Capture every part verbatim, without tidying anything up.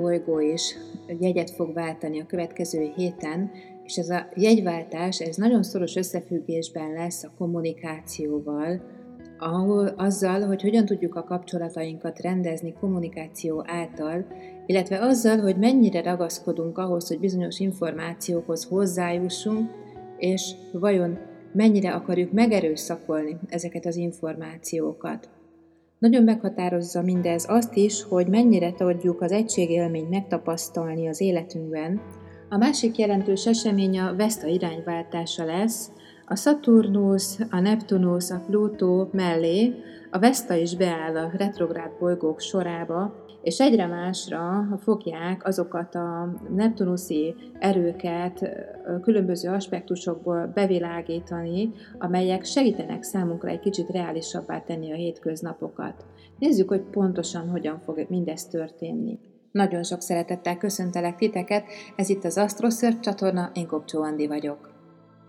bolygó is jegyet fog váltani a következő héten, és ez a jegyváltás ez nagyon szoros összefüggésben lesz a kommunikációval, ahol, azzal, hogy hogyan tudjuk a kapcsolatainkat rendezni kommunikáció által, illetve azzal, hogy mennyire ragaszkodunk ahhoz, hogy bizonyos információkhoz hozzájussunk, és vajon mennyire akarjuk megerőszakolni ezeket az információkat. Nagyon meghatározza mindez azt is, hogy mennyire tudjuk az egységélményt megtapasztalni az életünkben. A másik jelentős esemény a Vesta irányváltása lesz. A Szaturnusz, a Neptunusz, a Pluto mellé a Vesta is beáll a retrográd bolygók sorába, és egyre másra fogják azokat a neptunuszi erőket különböző aspektusokból bevilágítani, amelyek segítenek számunkra egy kicsit reálisabbá tenni a hétköznapokat. Nézzük, hogy pontosan hogyan fog mindez történni. Nagyon sok szeretettel köszöntelek titeket, ez itt az Astroször csatorna, én Kopcsó Andi vagyok.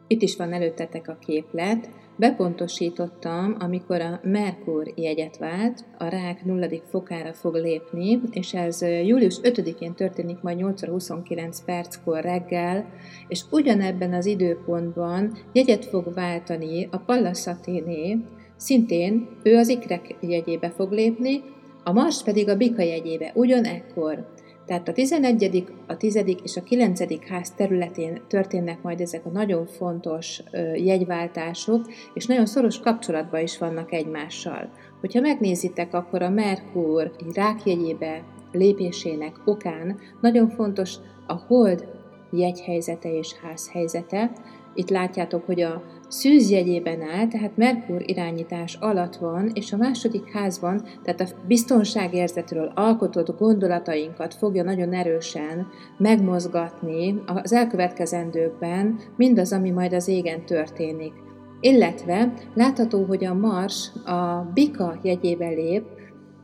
Itt is van előttetek a képlet, bepontosítottam, amikor a Merkur jegyet vált, a rák nulladik fokára fog lépni, és ez július ötödikén történik majd nyolc óra huszonkilenc perckor reggel, és ugyanebben az időpontban jegyet fog váltani a Pallasz Athéné, szintén ő az ikrek jegyébe fog lépni, a Mars pedig a bika jegyébe, ugyanekkor. Tehát a tizenegyedik, a tizedik és a kilencedik ház területén történnek majd ezek a nagyon fontos jegyváltások, és nagyon szoros kapcsolatban is vannak egymással. Hogyha megnézitek, akkor a Merkur rákjegyébe lépésének okán nagyon fontos a hold jegyhelyzete és házhelyzete. Itt látjátok, hogy a szűz jegyében áll, tehát Merkur irányítás alatt van, és a második házban, tehát a biztonságérzetről alkotott gondolatainkat fogja nagyon erősen megmozgatni az elkövetkezendőkben mindaz, ami majd az égen történik. Illetve látható, hogy a Mars a bika jegyébe lép,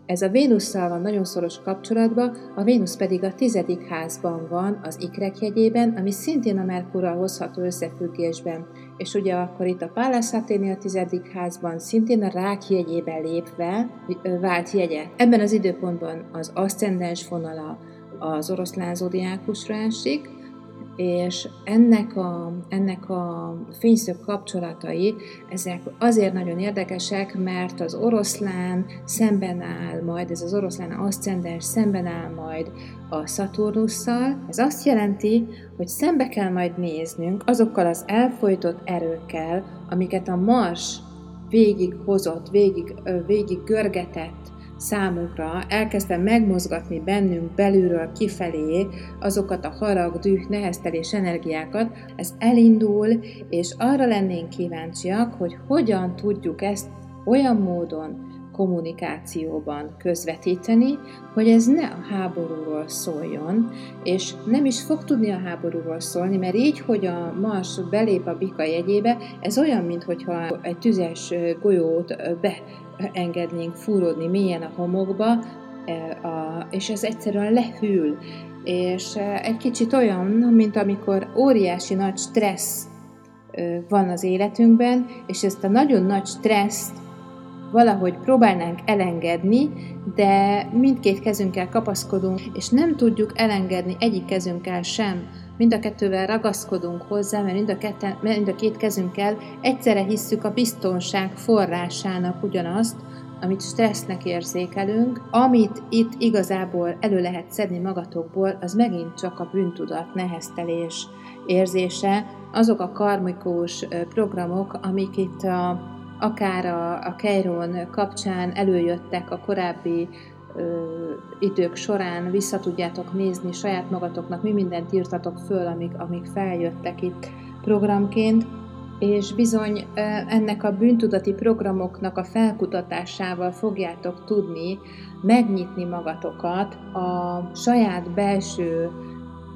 ez a Vénusszal van nagyon szoros kapcsolatban, a Vénusz pedig a tizedik házban van, az ikrek jegyében, ami szintén a Merkurral hozható összefüggésben. És ugye akkor itt a Pallasz Athéné a tizedik házban, szintén a rák jegyébe lépve vált jegyet. Ebben az időpontban az aszcendens vonala az oroszlán zodiákusra esik, és ennek a, ennek a fényszög kapcsolatai, ezek azért nagyon érdekesek, mert az oroszlán szemben áll majd, ez az oroszlán aszcendens szemben áll majd a Szaturnusszal. Ez azt jelenti, hogy szembe kell majd néznünk azokkal az elfojtott erőkkel, amiket a Mars végighozott, végig, végig görgetett számunkra, elkezdte megmozgatni bennünk belülről kifelé azokat a harag, düh, neheztelés energiákat. Ez elindul, és arra lennénk kíváncsiak, hogy hogyan tudjuk ezt olyan módon kommunikációban közvetíteni, hogy ez ne a háborúról szóljon, és nem is fog tudni a háborúról szólni, mert így, hogy a Mars belép a bika jegyébe, ez olyan, mintha egy tüzes golyót beengednénk fúródni mélyen a homokba, és ez egyszerűen lehűl, és egy kicsit olyan, mint amikor óriási nagy stressz van az életünkben, és ezt a nagyon nagy stresszt valahogy próbálnánk elengedni, de mindkét kezünkkel kapaszkodunk, és nem tudjuk elengedni egyik kezünkkel sem. Mind a kettővel ragaszkodunk hozzá, mert mind a, ketten, mind a két kezünkkel egyszerre hisszük a biztonság forrásának ugyanazt, amit stressznek érzékelünk. Amit itt igazából elő lehet szedni magatokból, az megint csak a bűntudat, neheztelés érzése, azok a karmikus programok, amik itt a akár a, a Keirón kapcsán előjöttek a korábbi ö, idők során, vissza tudjátok nézni saját magatoknak, mi mindent írtatok föl, amik, amik feljöttek itt programként, és bizony ö, ennek a bűntudati programoknak a felkutatásával fogjátok tudni megnyitni magatokat a saját belső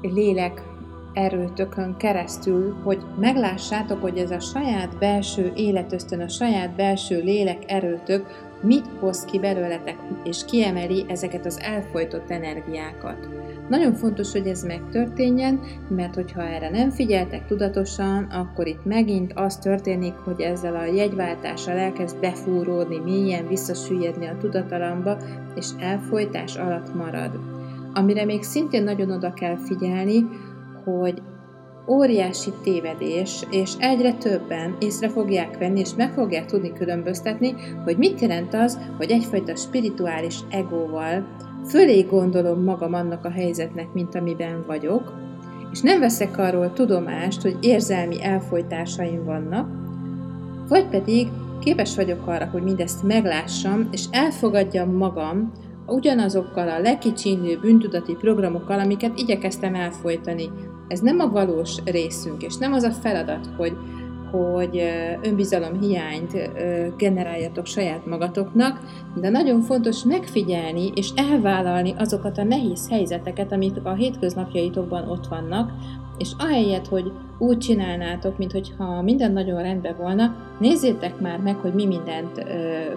lélek erőtökön keresztül, hogy meglássátok, hogy ez a saját belső életösztön, a saját belső lélek erőtök mit hoz ki belőletek, és kiemeli ezeket az elfojtott energiákat. Nagyon fontos, hogy ez megtörténjen, mert hogyha erre nem figyeltek tudatosan, akkor itt megint az történik, hogy ezzel a jegyváltással elkezd befúródni, mélyen visszasüllyedni a tudatalamba, és elfojtás alatt marad. Amire még szintén nagyon oda kell figyelni, hogy óriási tévedés, és egyre többen észre fogják venni, és meg fogják tudni különböztetni, hogy mit jelent az, hogy egyfajta spirituális egóval fölé gondolom magam annak a helyzetnek, mint amiben vagyok, és nem veszek arról tudomást, hogy érzelmi elfojtásaim vannak, vagy pedig képes vagyok arra, hogy mindezt meglássam, és elfogadjam magam ugyanazokkal a lekicsinlő bűntudati programokkal, amiket igyekeztem elfojtani. Ez nem a valós részünk, és nem az a feladat, hogy, hogy önbizalomhiányt generáljatok saját magatoknak, de nagyon fontos megfigyelni és elvállalni azokat a nehéz helyzeteket, amik a hétköznapjaitokban ott vannak, és ahelyett, hogy úgy csinálnátok, mintha minden nagyon rendben volna, nézzétek már meg, hogy mi mindent ö,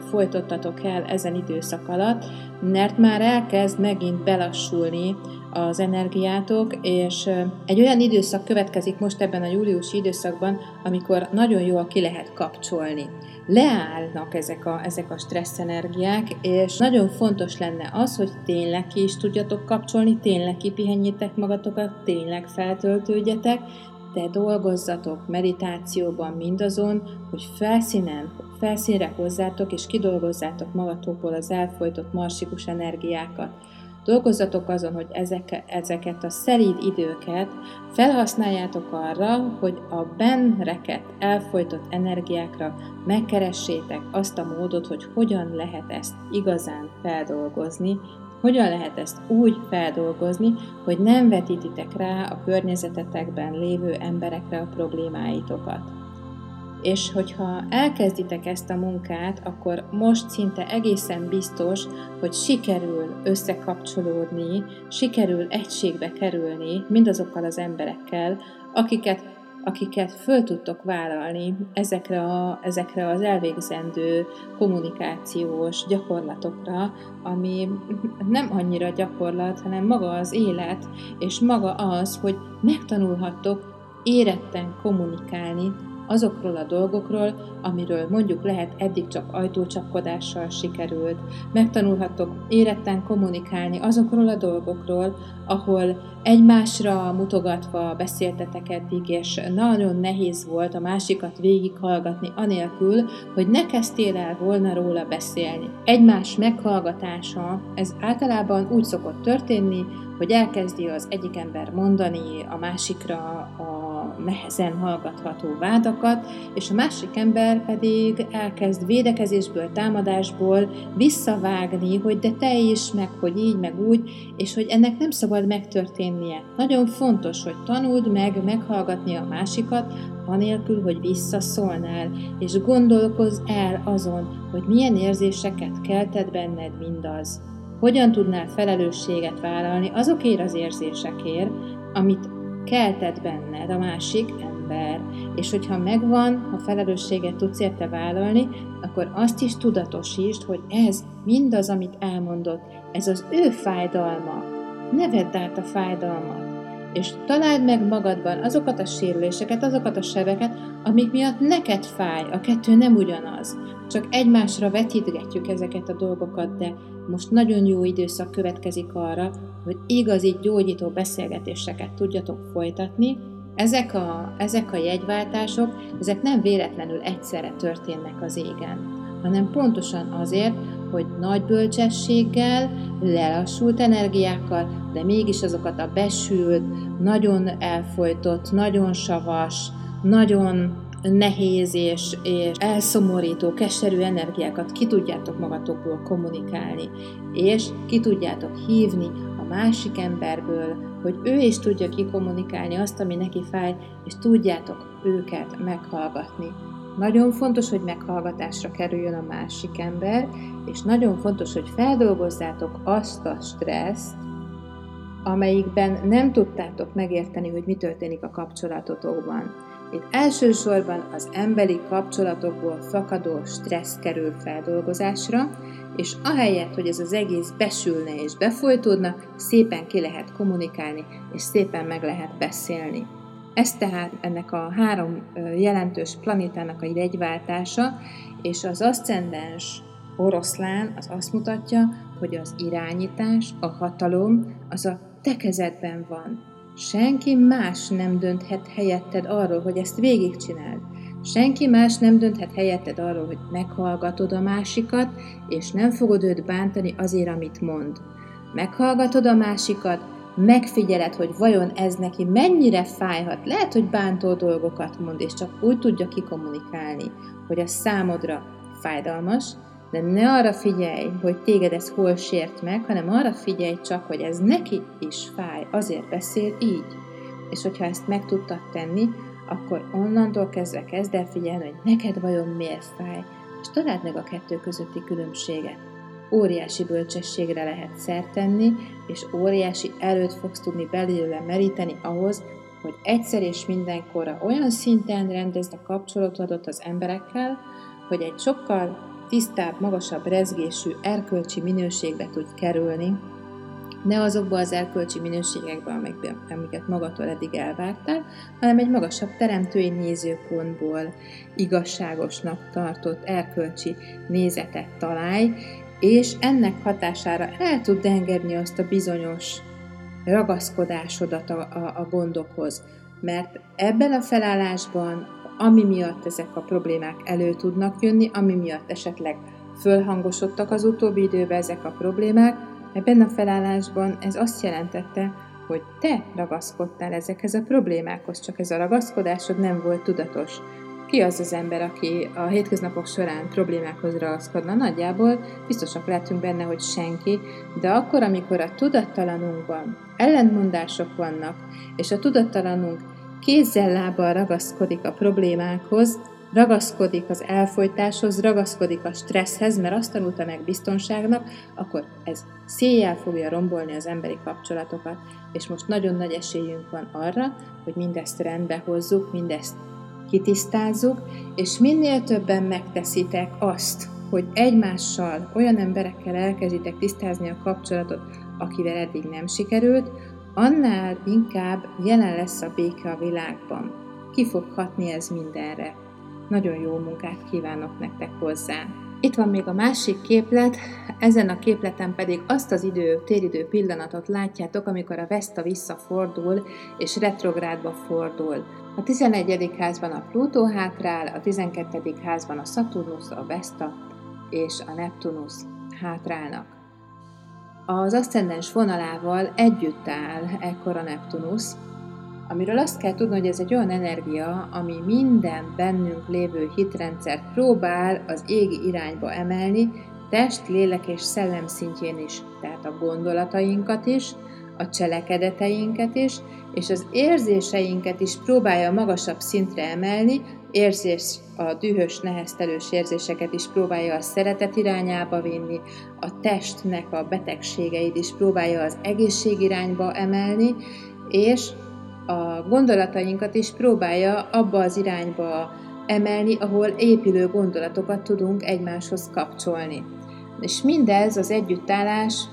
folytottatok el ezen időszak alatt, mert már elkezd megint belassulni az energiátok, és ö, egy olyan időszak következik most ebben a júliusi időszakban, amikor nagyon jól ki lehet kapcsolni. Leállnak ezek a, ezek a stressz energiák, és nagyon fontos lenne az, hogy tényleg ki is tudjatok kapcsolni, tényleg kipihenjétek magatokat, tényleg feltöltődjetek, de dolgozzatok meditációban mindazon, hogy felszínen, felszínre hozzátok és kidolgozzátok magatokból az elfolytott marsikus energiákat. Dolgozzatok azon, hogy ezek, ezeket a szelíd időket felhasználjátok arra, hogy a benrekett, elfolytott energiákra megkeressétek azt a módot, hogy hogyan lehet ezt igazán feldolgozni, hogyan lehet ezt úgy feldolgozni, hogy nem vetítitek rá a környezetetekben lévő emberekre a problémáitokat. És hogyha elkezditek ezt a munkát, akkor most szinte egészen biztos, hogy sikerül összekapcsolódni, sikerül egységbe kerülni mindazokkal az emberekkel, akiket, akiket föl tudtok vállalni ezekre, a, ezekre az elvégzendő kommunikációs gyakorlatokra, ami nem annyira gyakorlat, hanem maga az élet, és maga az, hogy megtanulhattok éretten kommunikálni azokról a dolgokról, amiről mondjuk lehet eddig csak ajtócsapkodással sikerült. Megtanulhattok éretten kommunikálni azokról a dolgokról, ahol egymásra mutogatva beszéltetek eddig, és nagyon nehéz volt a másikat végighallgatni anélkül, hogy ne kezdtél el volna róla beszélni. Egymás meghallgatása, ez általában úgy szokott történni, hogy elkezdi az egyik ember mondani a másikra a nehezen hallgatható vádakat, és a másik ember pedig elkezd védekezésből, támadásból visszavágni, hogy de te is, meg hogy így, meg úgy, és hogy ennek nem szabad megtörténnie. Nagyon fontos, hogy tanuld meg meghallgatni a másikat, anélkül, hogy visszaszólnál, és gondolkozz el azon, hogy milyen érzéseket keltett benned mindaz. Hogyan tudnál felelősséget vállalni azokért az érzésekért, amit keltett benned a másik ember, és hogyha megvan, ha felelősséget tudsz érte vállalni, akkor azt is tudatosítsd, hogy ez mindaz, amit elmondott, ez az ő fájdalma. Ne vedd át a fájdalmat, és találd meg magadban azokat a sérüléseket, azokat a sebeket, amik miatt neked fáj, a kettő nem ugyanaz. Csak egymásra vetítgetjük ezeket a dolgokat, de most nagyon jó időszak következik arra, hogy igazi gyógyító beszélgetéseket tudjatok folytatni. Ezek a, ezek a jegyváltások, ezek nem véletlenül egyszerre történnek az égen, hanem pontosan azért, hogy nagy bölcsességgel, lelassult energiákkal, de mégis azokat a besült, nagyon elfojtott, nagyon savas, nagyon nehéz és, és elszomorító, keserű energiákat ki tudjátok magatokból kommunikálni, és ki tudjátok hívni a másik emberből, hogy ő is tudja kikommunikálni azt, ami neki fáj, és tudjátok őket meghallgatni. Nagyon fontos, hogy meghallgatásra kerüljön a másik ember, és nagyon fontos, hogy feldolgozzátok azt a stresszt, amelyikben nem tudtátok megérteni, hogy mi történik a kapcsolatotokban. Itt elsősorban az emberi kapcsolatokból fakadó stressz kerül feldolgozásra, és ahelyett, hogy ez az egész besülne és befolytódna, szépen ki lehet kommunikálni, és szépen meg lehet beszélni. Ez tehát ennek a három jelentős planétának a jegyváltása, és az aszcendens oroszlán az azt mutatja, hogy az irányítás, a hatalom az a te kezedben van. Senki más nem dönthet helyetted arról, hogy ezt végigcsináld. Senki más nem dönthet helyetted arról, hogy meghallgatod a másikat, és nem fogod őt bántani azért, amit mond. Meghallgatod a másikat, megfigyeled, hogy vajon ez neki mennyire fájhat, lehet, hogy bántó dolgokat mond, és csak úgy tudja kikommunikálni, hogy az számodra fájdalmas, de ne arra figyelj, hogy téged ez hol sért meg, hanem arra figyelj csak, hogy ez neki is fáj, azért beszél így. És hogyha ezt meg tudtad tenni, akkor onnantól kezdve kezd el figyelni, hogy neked vajon miért fáj, és találd meg a kettő közötti különbséget. Óriási bölcsességre lehet szert tenni, és óriási erőt fogsz tudni belőle meríteni ahhoz, hogy egyszer és mindenkorra olyan szinten rendezd a kapcsolatodat az emberekkel, hogy egy sokkal tisztább, magasabb rezgésű erkölcsi minőségbe tudj kerülni, ne azokba az erkölcsi minőségekbe, amiket magadtól eddig elvártál, hanem egy magasabb teremtői nézőpontból igazságosnak tartott erkölcsi nézetet találj, és ennek hatására el tud engedni azt a bizonyos ragaszkodásodat a, a, a gondokhoz. Mert ebben a felállásban, ami miatt ezek a problémák elő tudnak jönni, ami miatt esetleg fölhangosodtak az utóbbi időben ezek a problémák, ebben a felállásban ez azt jelentette, hogy te ragaszkodtál ezekhez a problémákhoz, csak ez a ragaszkodásod nem volt tudatos. Ki az az ember, aki a hétköznapok során problémákhoz ragaszkodna? Nagyjából biztosak lehetünk benne, hogy senki, de akkor, amikor a tudattalanunkban ellentmondások vannak, és a tudattalanunk kézzel-lábbal ragaszkodik a problémákhoz, ragaszkodik az elfojtáshoz, ragaszkodik a stresszhez, mert azt tanulta meg biztonságnak, akkor ez széjjel fogja rombolni az emberi kapcsolatokat. És most nagyon nagy esélyünk van arra, hogy mindezt rendbe hozzuk, mindezt kitisztázzuk, és minél többen megteszitek azt, hogy egymással, olyan emberekkel elkezditek tisztázni a kapcsolatot, akivel eddig nem sikerült, annál inkább jelen lesz a béke a világban. Ki fog hatni ez mindenre. Nagyon jó munkát kívánok nektek hozzá. Itt van még a másik képlet, ezen a képleten pedig azt az idő, téridő pillanatot látjátok, amikor a Vesta visszafordul és retrográdba fordul. A tizenegyedik házban a Pluto hátrál, a tizenkettedik házban a Szaturnusz, a Vesta és a Neptunusz hátrálnak. Az aszcendens vonalával együtt áll ekkor a Neptunusz, amiről azt kell tudni, hogy ez egy olyan energia, ami minden bennünk lévő hitrendszert próbál az égi irányba emelni, test, lélek és szellem szintjén is, tehát a gondolatainkat is, a cselekedeteinket is, és az érzéseinket is próbálja magasabb szintre emelni, érzés, a dühös, neheztelős érzéseket is próbálja a szeretet irányába vinni, a testnek a betegségeit is próbálja az egészség irányba emelni, és a gondolatainkat is próbálja abba az irányba emelni, ahol épülő gondolatokat tudunk egymáshoz kapcsolni. És mindez az együttállás,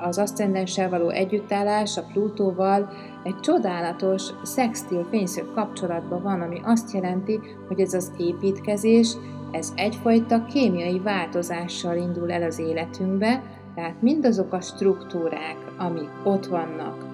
az aszcendenssel való együttállás a Plutóval egy csodálatos szextil fényszög kapcsolatban van, ami azt jelenti, hogy ez az építkezés, ez egyfajta kémiai változással indul el az életünkbe, tehát mindazok a struktúrák, amik ott vannak,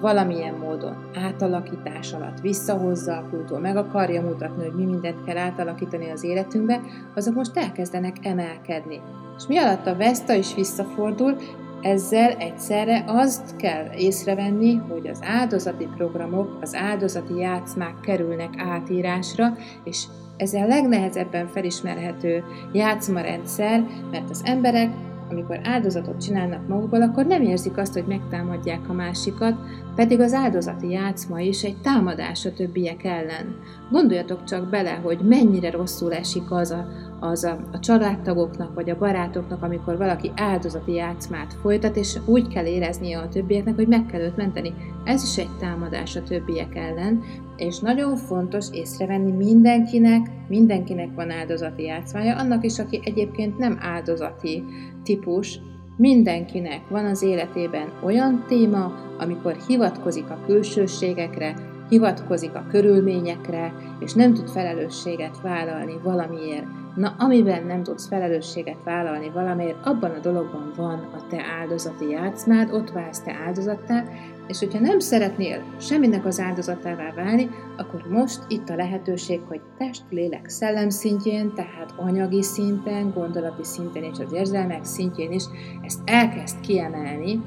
valamilyen módon átalakítás alatt visszahozza a Plutó, meg akarja mutatni, hogy mi mindent kell átalakítani az életünkbe, azok most elkezdenek emelkedni. És mi alatt a Vesta is visszafordul, ezzel egyszerre azt kell észrevenni, hogy az áldozati programok, az áldozati játszmák kerülnek átírásra, és ez a legnehezebben felismerhető játszmarendszer, mert az emberek, amikor áldozatot csinálnak magukból, akkor nem érzik azt, hogy megtámadják a másikat, pedig az áldozati játszma is egy támadás a többiek ellen. Gondoljatok csak bele, hogy mennyire rosszul esik az a, az a, a családtagoknak vagy a barátoknak, amikor valaki áldozati játszmát folytat, és úgy kell éreznie a többieknek, hogy meg kell őt menteni. Ez is egy támadás a többiek ellen, és nagyon fontos észrevenni mindenkinek, mindenkinek van áldozati játszmája, annak is, aki egyébként nem áldozati típus, mindenkinek van az életében olyan téma, amikor hivatkozik a külsőségekre, hivatkozik a körülményekre, és nem tud felelősséget vállalni valamiért. Na, amiben nem tudsz felelősséget vállalni valamiért, abban a dologban van a te áldozati játszmád, ott válsz te áldozattá, és hogyha nem szeretnél semminek az áldozatává válni, akkor most itt a lehetőség, hogy test, lélek, szellem szintjén, tehát anyagi szinten, gondolati szinten és az érzelmek szintjén is ezt elkezd kiemelni,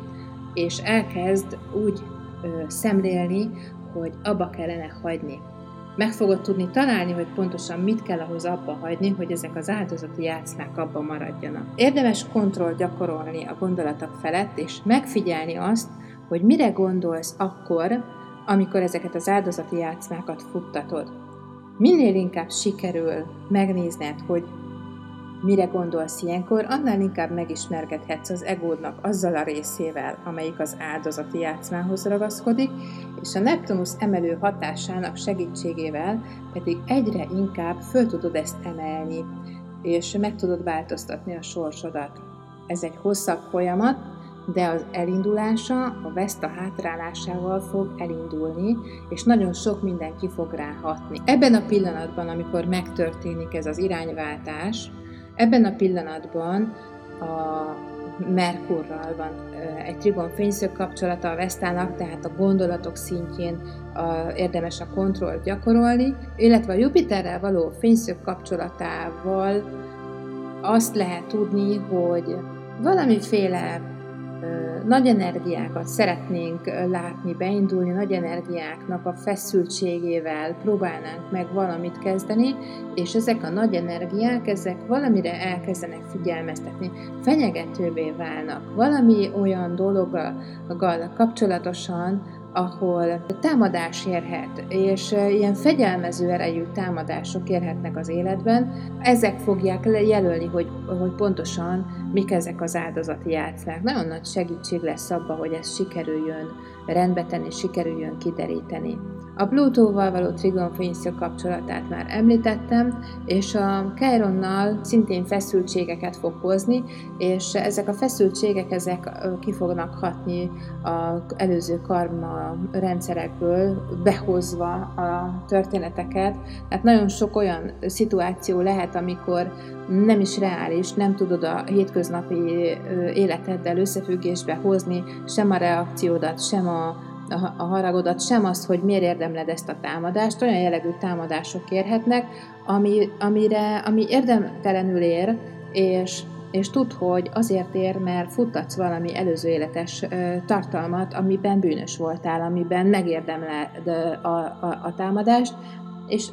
és elkezd úgy ö, szemlélni, hogy abba kellene hagyni. Meg fogod tudni találni, hogy pontosan mit kell ahhoz abba hagyni, hogy ezek az áldozati játszmák abba maradjanak. Érdemes kontroll gyakorolni a gondolatok felett, és megfigyelni azt, hogy mire gondolsz akkor, amikor ezeket az áldozati játszmákat futtatod. Minél inkább sikerül megnézned, hogy mire gondolsz ilyenkor, annál inkább megismerkedhetsz az egódnak azzal a részével, amelyik az áldozati játszmához ragaszkodik, és a Neptunusz emelő hatásának segítségével pedig egyre inkább föl tudod ezt emelni, és meg tudod változtatni a sorsodat. Ez egy hosszabb folyamat, de az elindulása a Vesta hátrálásával fog elindulni, és nagyon sok minden ki fog rá hatni. Ebben a pillanatban, amikor megtörténik ez az irányváltás, ebben a pillanatban a Merkurral van egy trigon fényszög kapcsolata a Vestának, tehát a gondolatok szintjén a, érdemes a kontrollt gyakorolni, illetve a Jupiterrel való fényszög kapcsolatával azt lehet tudni, hogy valamiféle ö, nagy energiákat szeretnénk látni, beindulni, nagy energiáknak a feszültségével próbálnánk meg valamit kezdeni, és ezek a nagy energiák, ezek valamire elkezdenek figyelmeztetni, fenyegetővé válnak, valami olyan dologgal kapcsolatosan, ahol támadás érhet, és ilyen fegyelmező erejű támadások érhetnek az életben. Ezek fogják jelölni, hogy, hogy pontosan mik ezek az áldozati játszmák. Nagyon nagy segítség lesz abban, hogy ezt sikerüljön rendbe tenni, sikerüljön kideríteni. A Plutóval való trigon fényszög kapcsolatát már említettem, és a Keironnal szintén feszültségeket fog hozni, és ezek a feszültségek ezek ki fognak hatni az előző karma rendszerekből, behozva a történeteket. Tehát nagyon sok olyan szituáció lehet, amikor nem is reális, nem tudod a hétköznapi életeddel összefüggésbe hozni sem a reakciódat, sem a a haragodat, sem az, hogy miért érdemled ezt a támadást. Olyan jellegű támadások érhetnek, ami, amire, ami érdemtelenül ér, és, és tudd, hogy azért ér, mert futtatsz valami előző életes ö, tartalmat, amiben bűnös voltál, amiben megérdemled a, a, a támadást, és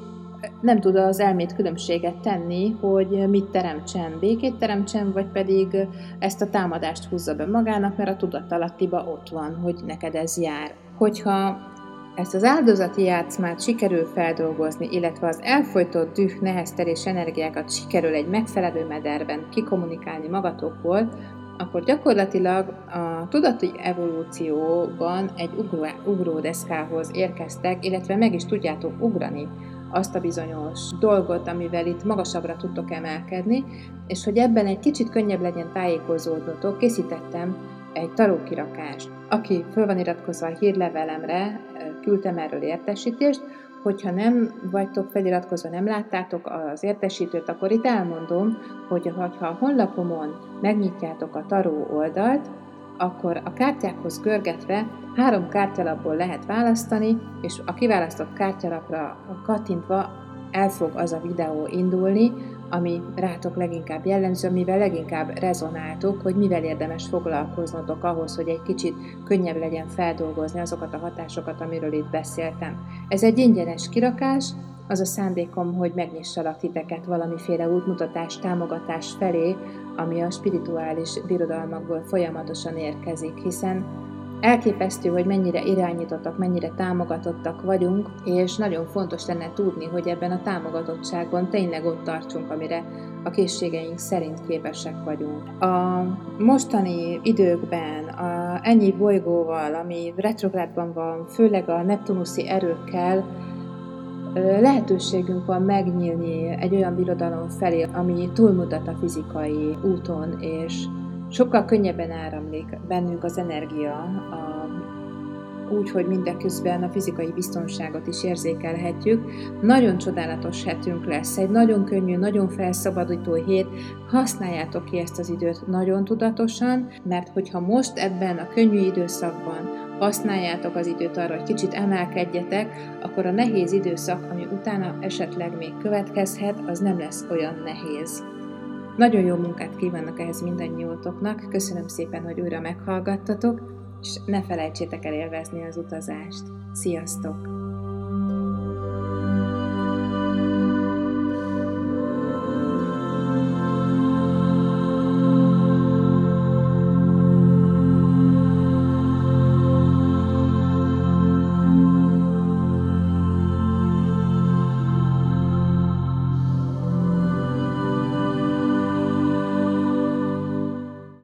nem tud az elmét különbséget tenni, hogy mit teremtsen, békét teremtsen, vagy pedig ezt a támadást húzza be magának, mert a tudatalattiba ott van, hogy neked ez jár. Hogyha ezt az áldozati játszmát sikerül feldolgozni, illetve az elfolytott düh, neheztelés energiákat sikerül egy megfelelő mederben kikommunikálni magatokból, akkor gyakorlatilag a tudati evolúcióban egy ugródeszkához érkeztek, illetve meg is tudjátok ugrani azt a bizonyos dolgot, amivel itt magasabbra tudtok emelkedni, és hogy ebben egy kicsit könnyebb legyen tájékozódnotok, készítettem egy tarókirakást. Aki föl van iratkozva a hírlevelemre, küldtem erről értesítést, hogyha nem vagytok feliratkozva, nem láttátok az értesítőt, akkor itt elmondom, hogy ha a honlapomon megnyitjátok a taró oldalt, akkor a kártyákhoz görgetve három kártyalapból lehet választani, és a kiválasztott kártyalapra kattintva el fog az a videó indulni, ami rátok leginkább jellemző, mivel leginkább rezonáltok, hogy mivel érdemes foglalkoznotok ahhoz, hogy egy kicsit könnyebb legyen feldolgozni azokat a hatásokat, amiről itt beszéltem. Ez egy ingyenes kirakás, az a szándékom, hogy megnyissalak titeket valamiféle útmutatás, támogatás felé, ami a spirituális birodalmakból folyamatosan érkezik, hiszen elképesztő, hogy mennyire irányítottak, mennyire támogatottak vagyunk, és nagyon fontos lenne tudni, hogy ebben a támogatottságban tényleg ott tartsunk, amire a készségeink szerint képesek vagyunk. A mostani időkben a ennyi bolygóval, ami retrográdban van, főleg a neptunuszi erőkkel, lehetőségünk van megnyílni egy olyan birodalom felé, ami túlmutat a fizikai úton, és sokkal könnyebben áramlik bennünk az energia a úgy, hogy mindeközben a fizikai biztonságot is érzékelhetjük. Nagyon csodálatos hetünk lesz, egy nagyon könnyű, nagyon felszabadító hét. Használjátok ki ezt az időt nagyon tudatosan, mert hogyha most ebben a könnyű időszakban használjátok az időt arra, hogy kicsit emelkedjetek, akkor a nehéz időszak, ami utána esetleg még következhet, az nem lesz olyan nehéz. Nagyon jó munkát kívánok ehhez mindannyiótoknak, köszönöm szépen, hogy újra meghallgattatok, és ne felejtsétek el élvezni az utazást. Sziasztok!